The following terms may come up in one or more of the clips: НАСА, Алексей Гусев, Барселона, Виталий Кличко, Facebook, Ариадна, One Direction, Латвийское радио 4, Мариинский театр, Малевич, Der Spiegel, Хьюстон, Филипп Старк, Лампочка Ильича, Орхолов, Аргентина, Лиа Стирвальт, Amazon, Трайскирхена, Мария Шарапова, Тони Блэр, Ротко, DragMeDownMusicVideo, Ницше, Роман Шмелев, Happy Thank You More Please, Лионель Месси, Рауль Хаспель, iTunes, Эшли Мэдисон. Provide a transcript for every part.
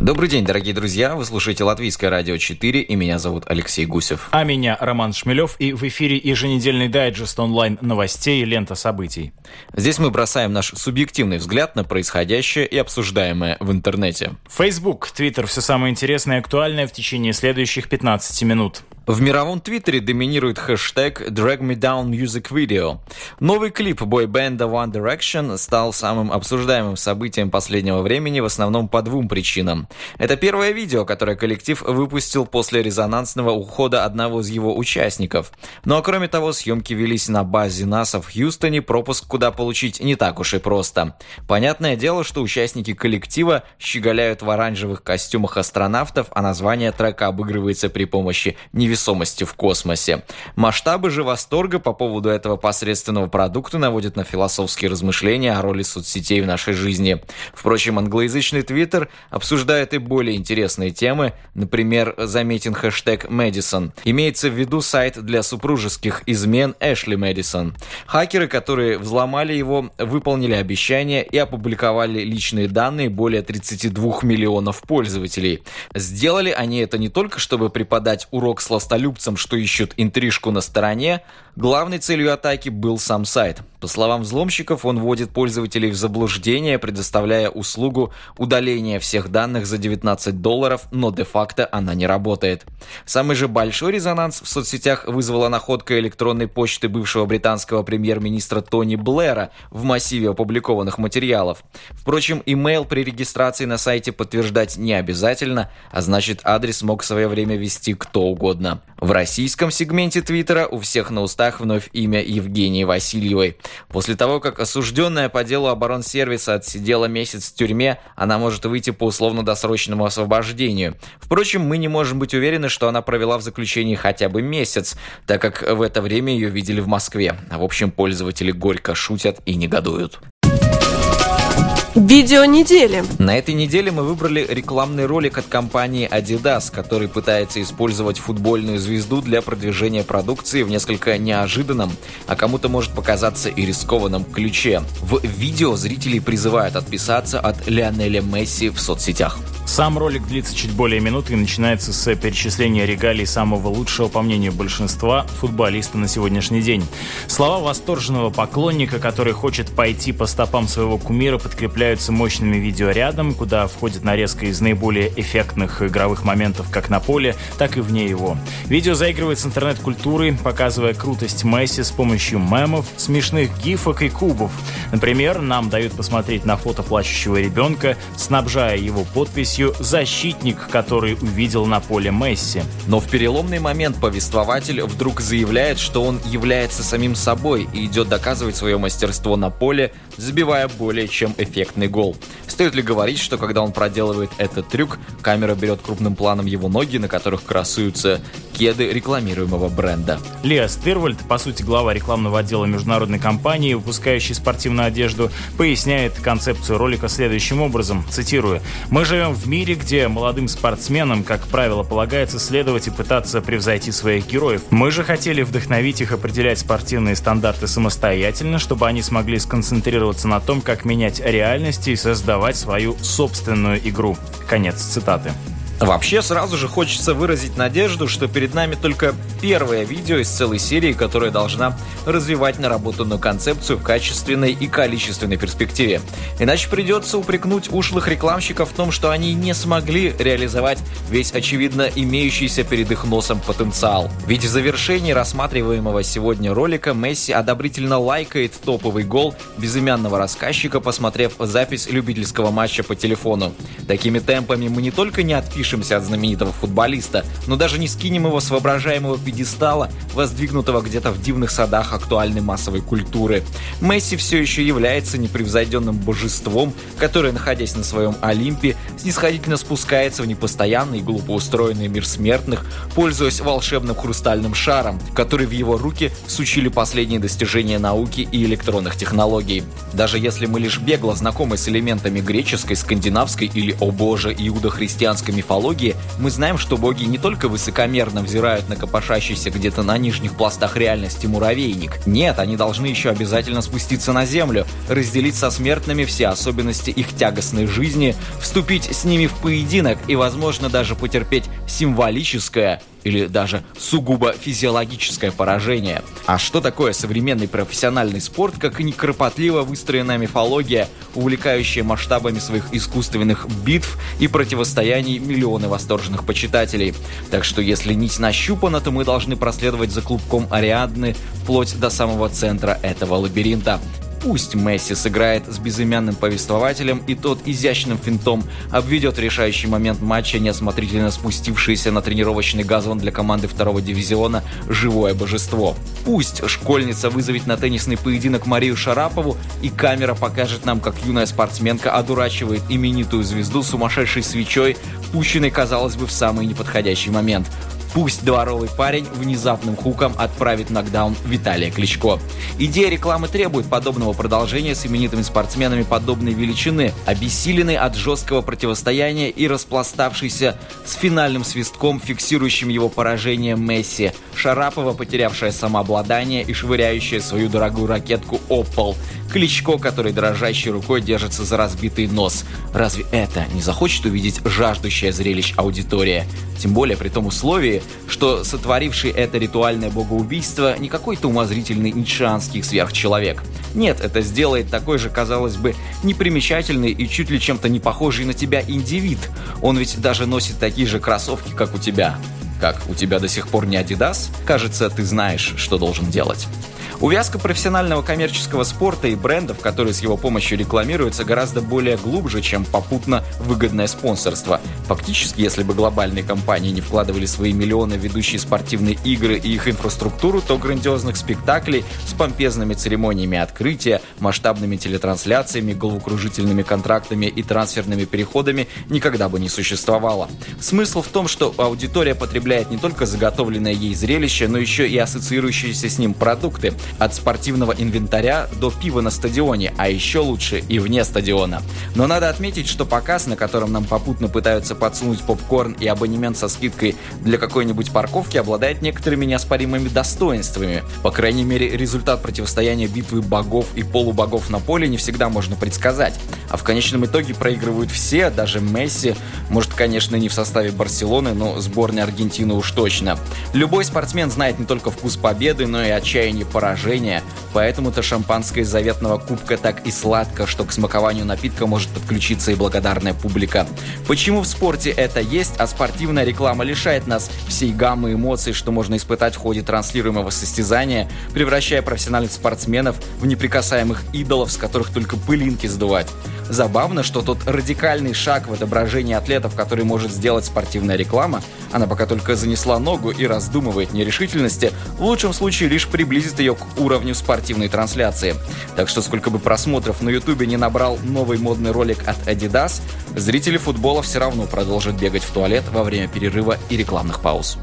Добрый день, дорогие друзья. Вы слушаете Латвийское радио 4, и меня зовут Алексей Гусев. А меня Роман Шмелев, и в эфире еженедельный дайджест онлайн-новостей «Лента событий». Здесь мы бросаем наш субъективный взгляд на происходящее и обсуждаемое в интернете. Facebook, Twitter – все самое интересное и актуальное в течение следующих 15 минут. В мировом твиттере доминирует хэштег DragMeDownMusicVideo. Новый клип бойбенда One Direction стал самым обсуждаемым событием последнего времени в основном по двум причинам. Это первое видео, которое коллектив выпустил после резонансного ухода одного из его участников. Ну а кроме того, съемки велись на базе НАСА в Хьюстоне, пропуск куда получить не так уж и просто. Понятное дело, что участники коллектива щеголяют в оранжевых костюмах астронавтов, а название трека обыгрывается при помощи невесомости в космосе. Масштабы же восторга по поводу этого посредственного продукта наводят на философские размышления о роли соцсетей в нашей жизни. Впрочем, англоязычный твиттер обсуждает и более интересные темы, например, заметен хэштег «Мэдисон». Имеется в виду сайт для супружеских измен Эшли Мэдисон. Хакеры, которые взломали его, выполнили обещание и опубликовали личные данные более 32 миллионов пользователей. Сделали они это не только, чтобы преподать урок сластолюбцам, что ищут интрижку на стороне. Главной целью атаки был сам сайт. По словам взломщиков, он вводит пользователей в заблуждение, предоставляя услугу удаления всех данных за $19, но де-факто она не работает. Самый же большой резонанс в соцсетях вызвала находка электронной почты бывшего британского премьер-министра Тони Блэра в массиве опубликованных материалов. Впрочем, имейл при регистрации на сайте подтверждать не обязательно, а значит, адрес мог в свое время вести кто угодно. В российском сегменте Твиттера у всех на устах вновь имя Евгении Васильевой. После того, как осужденная по делу оборонсервиса отсидела месяц в тюрьме, она может выйти по условно-досрочному освобождению. Впрочем, мы не можем быть уверены, что она провела в заключении хотя бы месяц, так как в это время ее видели в Москве. В общем, пользователи горько шутят и негодуют. Видео недели. На этой неделе мы выбрали рекламный ролик от компании Adidas, который пытается использовать футбольную звезду для продвижения продукции в несколько неожиданном, а кому-то может показаться и рискованном ключе. В видео зрители призывают отписаться от Лионеля Месси в соцсетях. Сам ролик длится чуть более минуты и начинается с перечисления регалий самого лучшего, по мнению большинства, футболиста на сегодняшний день. Слова восторженного поклонника, который хочет пойти по стопам своего кумира, подкрепляются мощными видеорядом, куда входит нарезка из наиболее эффектных игровых моментов как на поле, так и вне его. Видео заигрывает с интернет-культурой, показывая крутость Месси с помощью мемов, смешных гифок и кубов. Например, нам дают посмотреть на фото плачущего ребенка, снабжая его подписью «Защитник, который увидел на поле Месси». Но в переломный момент повествователь вдруг заявляет, что он является самим собой и идет доказывать свое мастерство на поле, забивая более чем эффектный гол. Стоит ли говорить, что когда он проделывает этот трюк, камера берет крупным планом его ноги, на которых красуются кеды рекламируемого бренда. Лиа Стирвальт, по сути глава рекламного отдела международной компании, выпускающей спортивную одежду, поясняет концепцию ролика следующим образом, цитирую: «Мы живем в мире, где молодым спортсменам, как правило, полагается следовать и пытаться превзойти своих героев. Мы же хотели вдохновить их определять спортивные стандарты самостоятельно, чтобы они смогли сконцентрироваться на том, как менять реальность и создавать свою собственную игру». Конец цитаты. Вообще, сразу же хочется выразить надежду, что перед нами только первое видео из целой серии, которая должна развивать наработанную концепцию в качественной и количественной перспективе. Иначе придется упрекнуть ушлых рекламщиков в том, что они не смогли реализовать весь очевидно имеющийся перед их носом потенциал. Ведь в завершении рассматриваемого сегодня ролика Месси одобрительно лайкает топовый гол безымянного рассказчика, посмотрев запись любительского матча по телефону. Такими темпами мы не только не отпишем от знаменитого футболиста, но даже не скинем его с воображаемого пьедестала, воздвигнутого где-то в дивных садах актуальной массовой культуры. Месси все еще является непревзойденным божеством, которое, находясь на своем Олимпе, снисходительно спускается в непостоянный и глупо устроенный мир смертных, пользуясь волшебным хрустальным шаром, который в его руки всучили последние достижения науки и электронных технологий. Даже если мы лишь бегло знакомы с элементами греческой, скандинавской или, о боже, иудохристианской мифологии, мифологии, мы знаем, что боги не только высокомерно взирают на копошащийся где-то на нижних пластах реальности муравейник. Нет, они должны еще обязательно спуститься на землю, разделить со смертными все особенности их тягостной жизни, вступить с ними в поединок и, возможно, даже потерпеть символическое или даже сугубо физиологическое поражение. А что такое современный профессиональный спорт, как не кропотливо выстроенная мифология, увлекающая масштабами своих искусственных битв и противостояний миллионы восторженных почитателей. Так что если нить нащупана, то мы должны проследовать за клубком Ариадны вплоть до самого центра этого лабиринта. Пусть Месси сыграет с безымянным повествователем, и тот изящным финтом обведет решающий момент матча неосмотрительно спустившееся на тренировочный газон для команды второго дивизиона живое божество. Пусть школьница вызовет на теннисный поединок Марию Шарапову, и камера покажет нам, как юная спортсменка одурачивает именитую звезду сумасшедшей свечой, пущенной, казалось бы, в самый неподходящий момент. Пусть дворовый парень внезапным хуком отправит нокдаун Виталия Кличко. Идея рекламы требует подобного продолжения с именитыми спортсменами подобной величины, обессиленной от жесткого противостояния и распластавшейся с финальным свистком, фиксирующим его поражение Месси, Шарапова, потерявшая самообладание и швыряющая свою дорогую ракетку о пол, Кличко, который дрожащей рукой держится за разбитый нос. Разве это не захочет увидеть жаждущая зрелищ аудитория? Тем более при том условии, что сотворивший это ритуальное богоубийство не какой-то умозрительный ницшеанский сверхчеловек. Нет, это сделает такой же, казалось бы, непримечательный и чуть ли чем-то не похожий на тебя индивид. Он ведь даже носит такие же кроссовки, как у тебя. Как, у тебя до сих пор не Adidas? Кажется, ты знаешь, что должен делать. Увязка профессионального коммерческого спорта и брендов, которые с его помощью рекламируются, гораздо более глубже, чем попутно выгодное спонсорство. Фактически, если бы глобальные компании не вкладывали свои миллионы в ведущие спортивные игры и их инфраструктуру, то грандиозных спектаклей с помпезными церемониями открытия, масштабными телетрансляциями, головокружительными контрактами и трансферными переходами никогда бы не существовало. Смысл в том, что аудитория потребляет не только заготовленное ей зрелище, но еще и ассоциирующиеся с ним продукты. От спортивного инвентаря до пива на стадионе, а еще лучше и вне стадиона. Но надо отметить, что показ, на котором нам попутно пытаются подсунуть попкорн и абонемент со скидкой для какой-нибудь парковки, обладает некоторыми неоспоримыми достоинствами. По крайней мере, результат противостояния битвы богов и полубогов на поле не всегда можно предсказать. А в конечном итоге проигрывают все, даже Месси. Может, конечно, не в составе Барселоны, но сборная Аргентины уж точно. Любой спортсмен знает не только вкус победы, но и отчаяние поражения. Поэтому-то шампанское из заветного кубка так и сладко, что к смакованию напитка может подключиться и благодарная публика. Почему в спорте это есть, а спортивная реклама лишает нас всей гаммы эмоций, что можно испытать в ходе транслируемого состязания, превращая профессиональных спортсменов в неприкасаемых идолов, с которых только пылинки сдувать? Забавно, что тот радикальный шаг в отображении атлетов, который может сделать спортивная реклама, она пока только занесла ногу и раздумывает нерешительности, в лучшем случае лишь приблизит ее к уровню спортивной трансляции. Так что сколько бы просмотров на Ютубе не набрал новый модный ролик от Adidas, зрители футбола все равно продолжат бегать в туалет во время перерыва и рекламных пауз.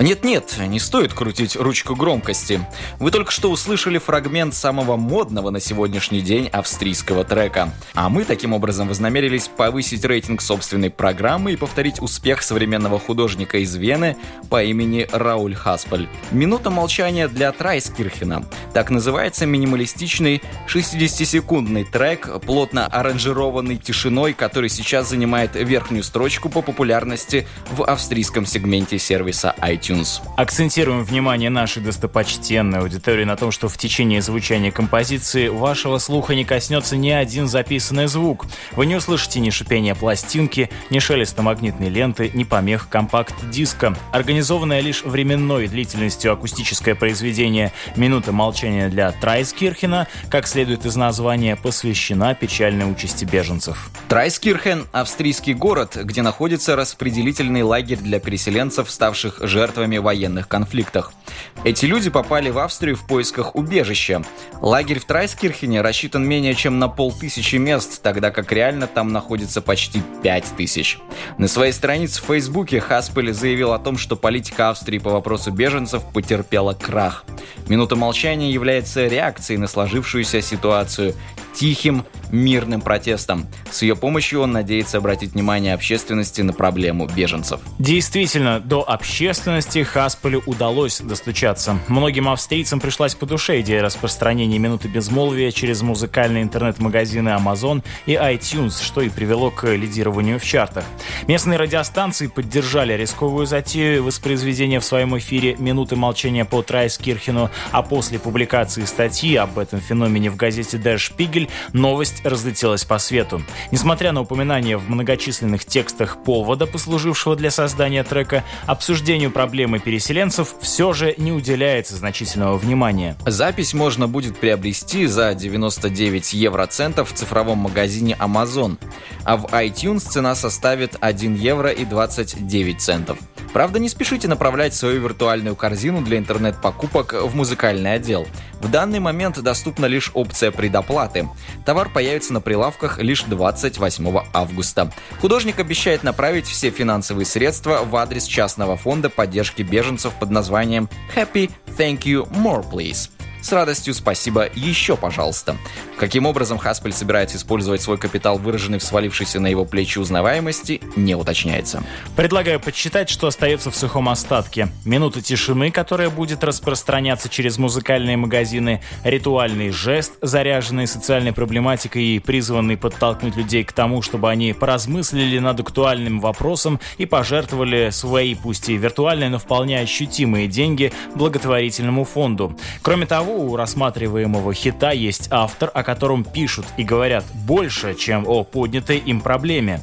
Нет-нет, не стоит крутить ручку громкости. Вы только что услышали фрагмент самого модного на сегодняшний день австрийского трека. А мы таким образом вознамерились повысить рейтинг собственной программы и повторить успех современного художника из Вены по имени Рауль Хаспель. Минута молчания для Трайскирхена. Так называется минималистичный 60-секундный трек, плотно аранжированный тишиной, который сейчас занимает верхнюю строчку по популярности в австрийском сегменте сервиса iTunes. Акцентируем внимание нашей достопочтенной аудитории на том, что в течение звучания композиции вашего слуха не коснется ни один записанный звук. Вы не услышите ни шипения пластинки, ни шелеста магнитной ленты, ни помех компакт-диска. Организованное лишь временной длительностью акустическое произведение «Минута молчания для Трайскирхена», как следует из названия, посвящена печальной участи беженцев. Трайскирхен – австрийский город, где находится распределительный лагерь для переселенцев, ставших жертвами военных конфликтах. Эти люди попали в Австрию в поисках убежища. Лагерь в Трайскирхене рассчитан менее чем на 500 мест, тогда как реально там находится почти 5000. На своей странице в Фейсбуке Хаспель заявил о том, что политика Австрии по вопросу беженцев потерпела крах. Минута молчания является реакцией на сложившуюся ситуацию тихим, мирным протестом. С ее помощью он надеется обратить внимание общественности на проблему беженцев. Действительно, до общественности Хаспелю удалось достучаться. Многим австрийцам пришлась по душе идея распространения «Минуты безмолвия» через музыкальные интернет-магазины Amazon и iTunes, что и привело к лидированию в чартах. Местные радиостанции поддержали рисковую затею воспроизведения в своем эфире «Минуты молчания» по Трайскирхену, а после публикации статьи об этом феномене в газете Der Spiegel новость разлетелась по свету. Несмотря на упоминание в многочисленных текстах повода, послужившего для создания трека, обсуждению проблемы переселенцев все же не уделяется значительного внимания. Запись можно будет приобрести за 99 евроцентов в цифровом магазине Amazon, а в iTunes цена составит 1 евро и 29 центов. Правда, не спешите направлять свою виртуальную корзину для интернет-покупок в музыкальный отдел. В данный момент доступна лишь опция предоплаты. Товар появится на прилавках лишь 28 августа. Художник обещает направить все финансовые средства в адрес частного фонда поддержки беженцев под названием Happy Thank You More Please. С радостью, спасибо, еще, пожалуйста. Каким образом Хаспель собирается использовать свой капитал, выраженный в свалившейся на его плечи узнаваемости, не уточняется. Предлагаю подсчитать, что остается в сухом остатке. Минута тишины, которая будет распространяться через музыкальные магазины, ритуальный жест, заряженный социальной проблематикой и призванный подтолкнуть людей к тому, чтобы они поразмыслили над актуальным вопросом и пожертвовали свои, пусть и виртуальные, но вполне ощутимые деньги благотворительному фонду. Кроме того, у рассматриваемого хита есть автор, о котором пишут и говорят больше, чем о поднятой им проблеме.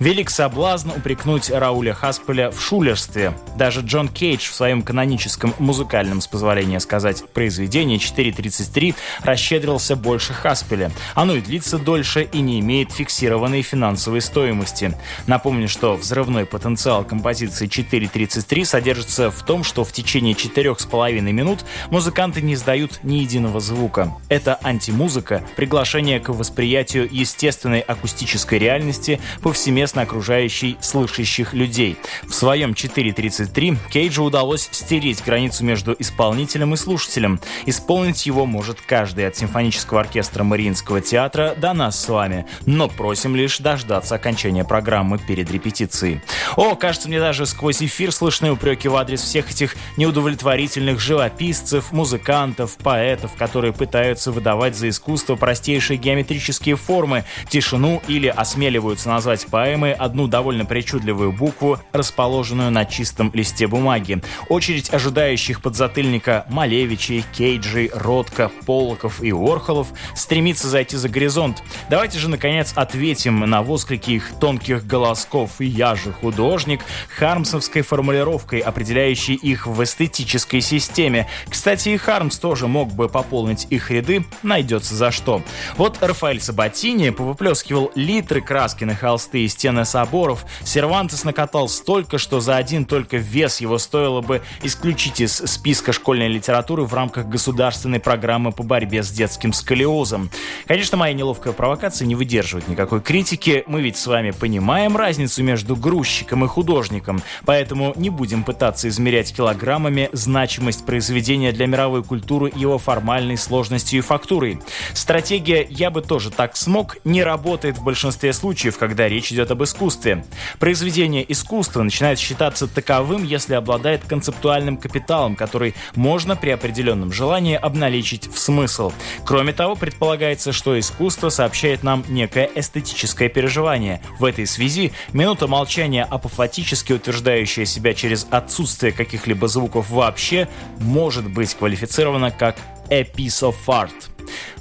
Велик соблазн упрекнуть Рауля Хаспеля в шулерстве. Даже Джон Кейдж в своем каноническом музыкальном, с позволения сказать, произведении 4.33 расщедрился больше Хаспеля. Оно и длится дольше и не имеет фиксированной финансовой стоимости. Напомню, что взрывной потенциал композиции 4.33 содержится в том, что в течение 4,5 минут музыканты не сдают ни единого звука. Это антимузыка, приглашение к восприятию естественной акустической реальности повсеместно окружающей слышащих людей. В своем 4.33 Кейджу удалось стереть границу между исполнителем и слушателем. Исполнить его может каждый, от симфонического оркестра Мариинского театра до нас с вами, но просим лишь дождаться окончания программы перед репетицией. О, кажется, мне даже сквозь эфир слышны упреки в адрес всех этих неудовлетворительных живописцев, музыкантов, поэтов, которые пытаются выдавать за искусство простейшие геометрические формы, тишину или осмеливаются назвать поэмой одну довольно причудливую букву, расположенную на чистом листе бумаги. Очередь ожидающих подзатыльника Малевичей, Кейджей, Ротко, Полоков и Орхолов стремится зайти за горизонт. Давайте же, наконец, ответим на восклики их тонких голосков «И я же художник» хармсовской формулировкой, определяющей их в эстетической системе. Кстати, и Хармс тоже мог бы пополнить их ряды, найдется за что. Вот Рафаэль Сабатини повыплескивал литры краски на холсты и стены соборов, Сервантес накатал столько, что за один только вес его стоило бы исключить из списка школьной литературы в рамках государственной программы по борьбе с детским сколиозом. Конечно, моя неловкая провокация не выдерживает никакой критики, мы ведь с вами понимаем разницу между грузчиком и художником, поэтому не будем пытаться измерять килограммами значимость произведения для мировой культуры его формальной сложностью и фактурой. Стратегия «я бы тоже так смог» не работает в большинстве случаев, когда речь идет об искусстве. Произведение искусства начинает считаться таковым, если обладает концептуальным капиталом, который можно при определенном желании обналичить в смысл. Кроме того, предполагается, что искусство сообщает нам некое эстетическое переживание. В этой связи минута молчания, апофатически утверждающая себя через отсутствие каких-либо звуков вообще, может быть квалифицирована как «a piece of art».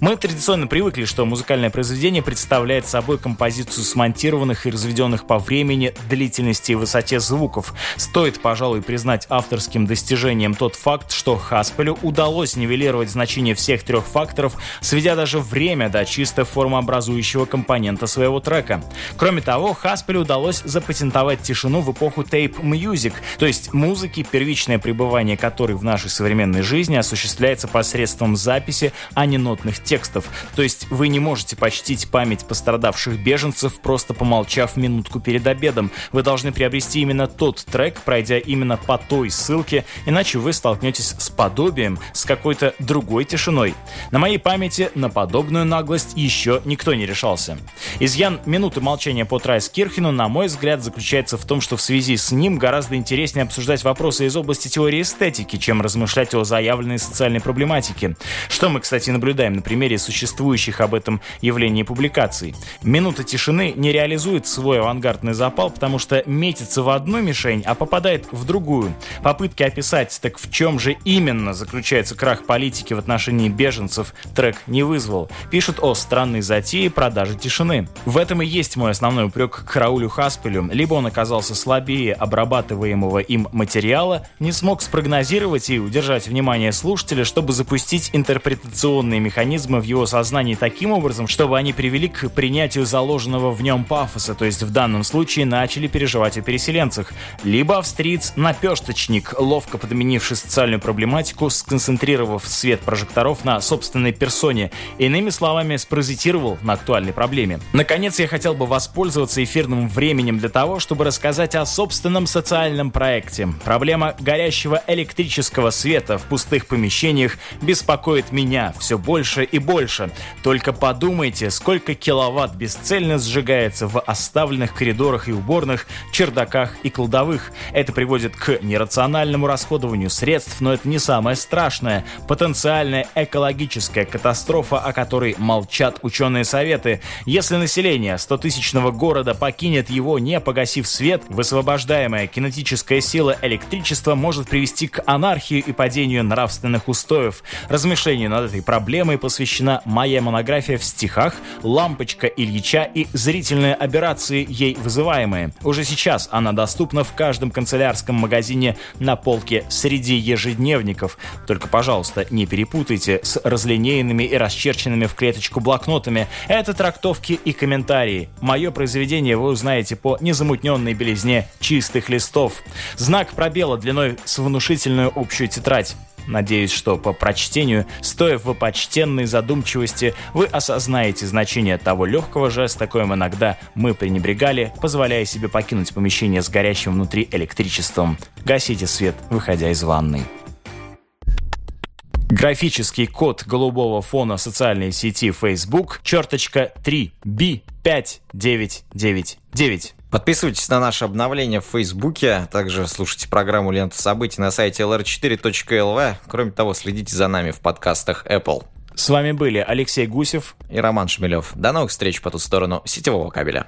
Мы традиционно привыкли, что музыкальное произведение представляет собой композицию смонтированных и разведенных по времени, длительности и высоте звуков. Стоит, пожалуй, признать авторским достижением тот факт, что Хаспелю удалось нивелировать значение всех трех факторов, сведя даже время до чисто формообразующего компонента своего трека. Кроме того, Хаспелю удалось запатентовать тишину в эпоху tape music, то есть музыки, первичное пребывание которой в нашей современной жизни осуществляется посредством записи, а не нотных текстов, текстов. То есть вы не можете почтить память пострадавших беженцев, просто помолчав минутку перед обедом. Вы должны приобрести именно тот трек, пройдя именно по той ссылке, иначе вы столкнетесь с подобием, с какой-то другой тишиной. На моей памяти на подобную наглость еще никто не решался. Изъян минуты молчания по Трайскирхену, на мой взгляд, заключается в том, что в связи с ним гораздо интереснее обсуждать вопросы из области теории эстетики, чем размышлять о заявленной социальной проблематике. Что мы, кстати, наблюдаем на примере существующих об этом явлении публикаций. Минута тишины не реализует свой авангардный запал, потому что метится в одну мишень, а попадает в другую. Попытки описать, так в чем же именно заключается крах политики в отношении беженцев, трек не вызвал. Пишут о странной затее продажи тишины. В этом и есть мой основной упрек к Раулю Хаспелю. Либо он оказался слабее обрабатываемого им материала, не смог спрогнозировать и удержать внимание слушателя, чтобы запустить интерпретационные механизмы в его сознании таким образом, чтобы они привели к принятию заложенного в нем пафоса, то есть в данном случае начали переживать о переселенцах. Либо австриец-наперсточник, ловко подменивший социальную проблематику, сконцентрировав свет прожекторов на собственной персоне, иными словами, спаразитировал на актуальной проблеме. Наконец, я хотел бы воспользоваться эфирным временем для того, чтобы рассказать о собственном социальном проекте. Проблема горящего электрического света в пустых помещениях беспокоит меня все больше и больше. Только подумайте, сколько киловатт бесцельно сжигается в оставленных коридорах и уборных, чердаках и кладовых. Это приводит к нерациональному расходованию средств, но это не самое страшное. Потенциальная экологическая катастрофа, о которой молчат ученые советы. Если население 100-тысячного города покинет его, не погасив свет, высвобождаемая кинетическая сила электричества может привести к анархии и падению нравственных устоев. Размышлению над этой проблемой посвящена моя монография в стихах «Лампочка Ильича» и зрительные аберрации, ей вызываемые. Уже сейчас она доступна в каждом канцелярском магазине на полке среди ежедневников. Только, пожалуйста, не перепутайте с разлинейными и расчерченными в клеточку блокнотами. Это трактовки и комментарии. Мое произведение вы узнаете по незамутненной белизне чистых листов. Знак пробела длиной с внушительную общую тетрадь. Надеюсь, что по прочтению, стоя в почтенной задумчивости, вы осознаете значение того легкого жеста, коим иногда мы пренебрегали, позволяя себе покинуть помещение с горящим внутри электричеством. Гасите свет, выходя из ванной. Графический код голубого фона социальной сети Facebook _3B5999. Подписывайтесь на наши обновления в Фейсбуке, также слушайте программу «Лента событий» на сайте lr4.lv. Кроме того, следите за нами в подкастах Apple. С вами были Алексей Гусев и Роман Шмелев. До новых встреч по ту сторону сетевого кабеля.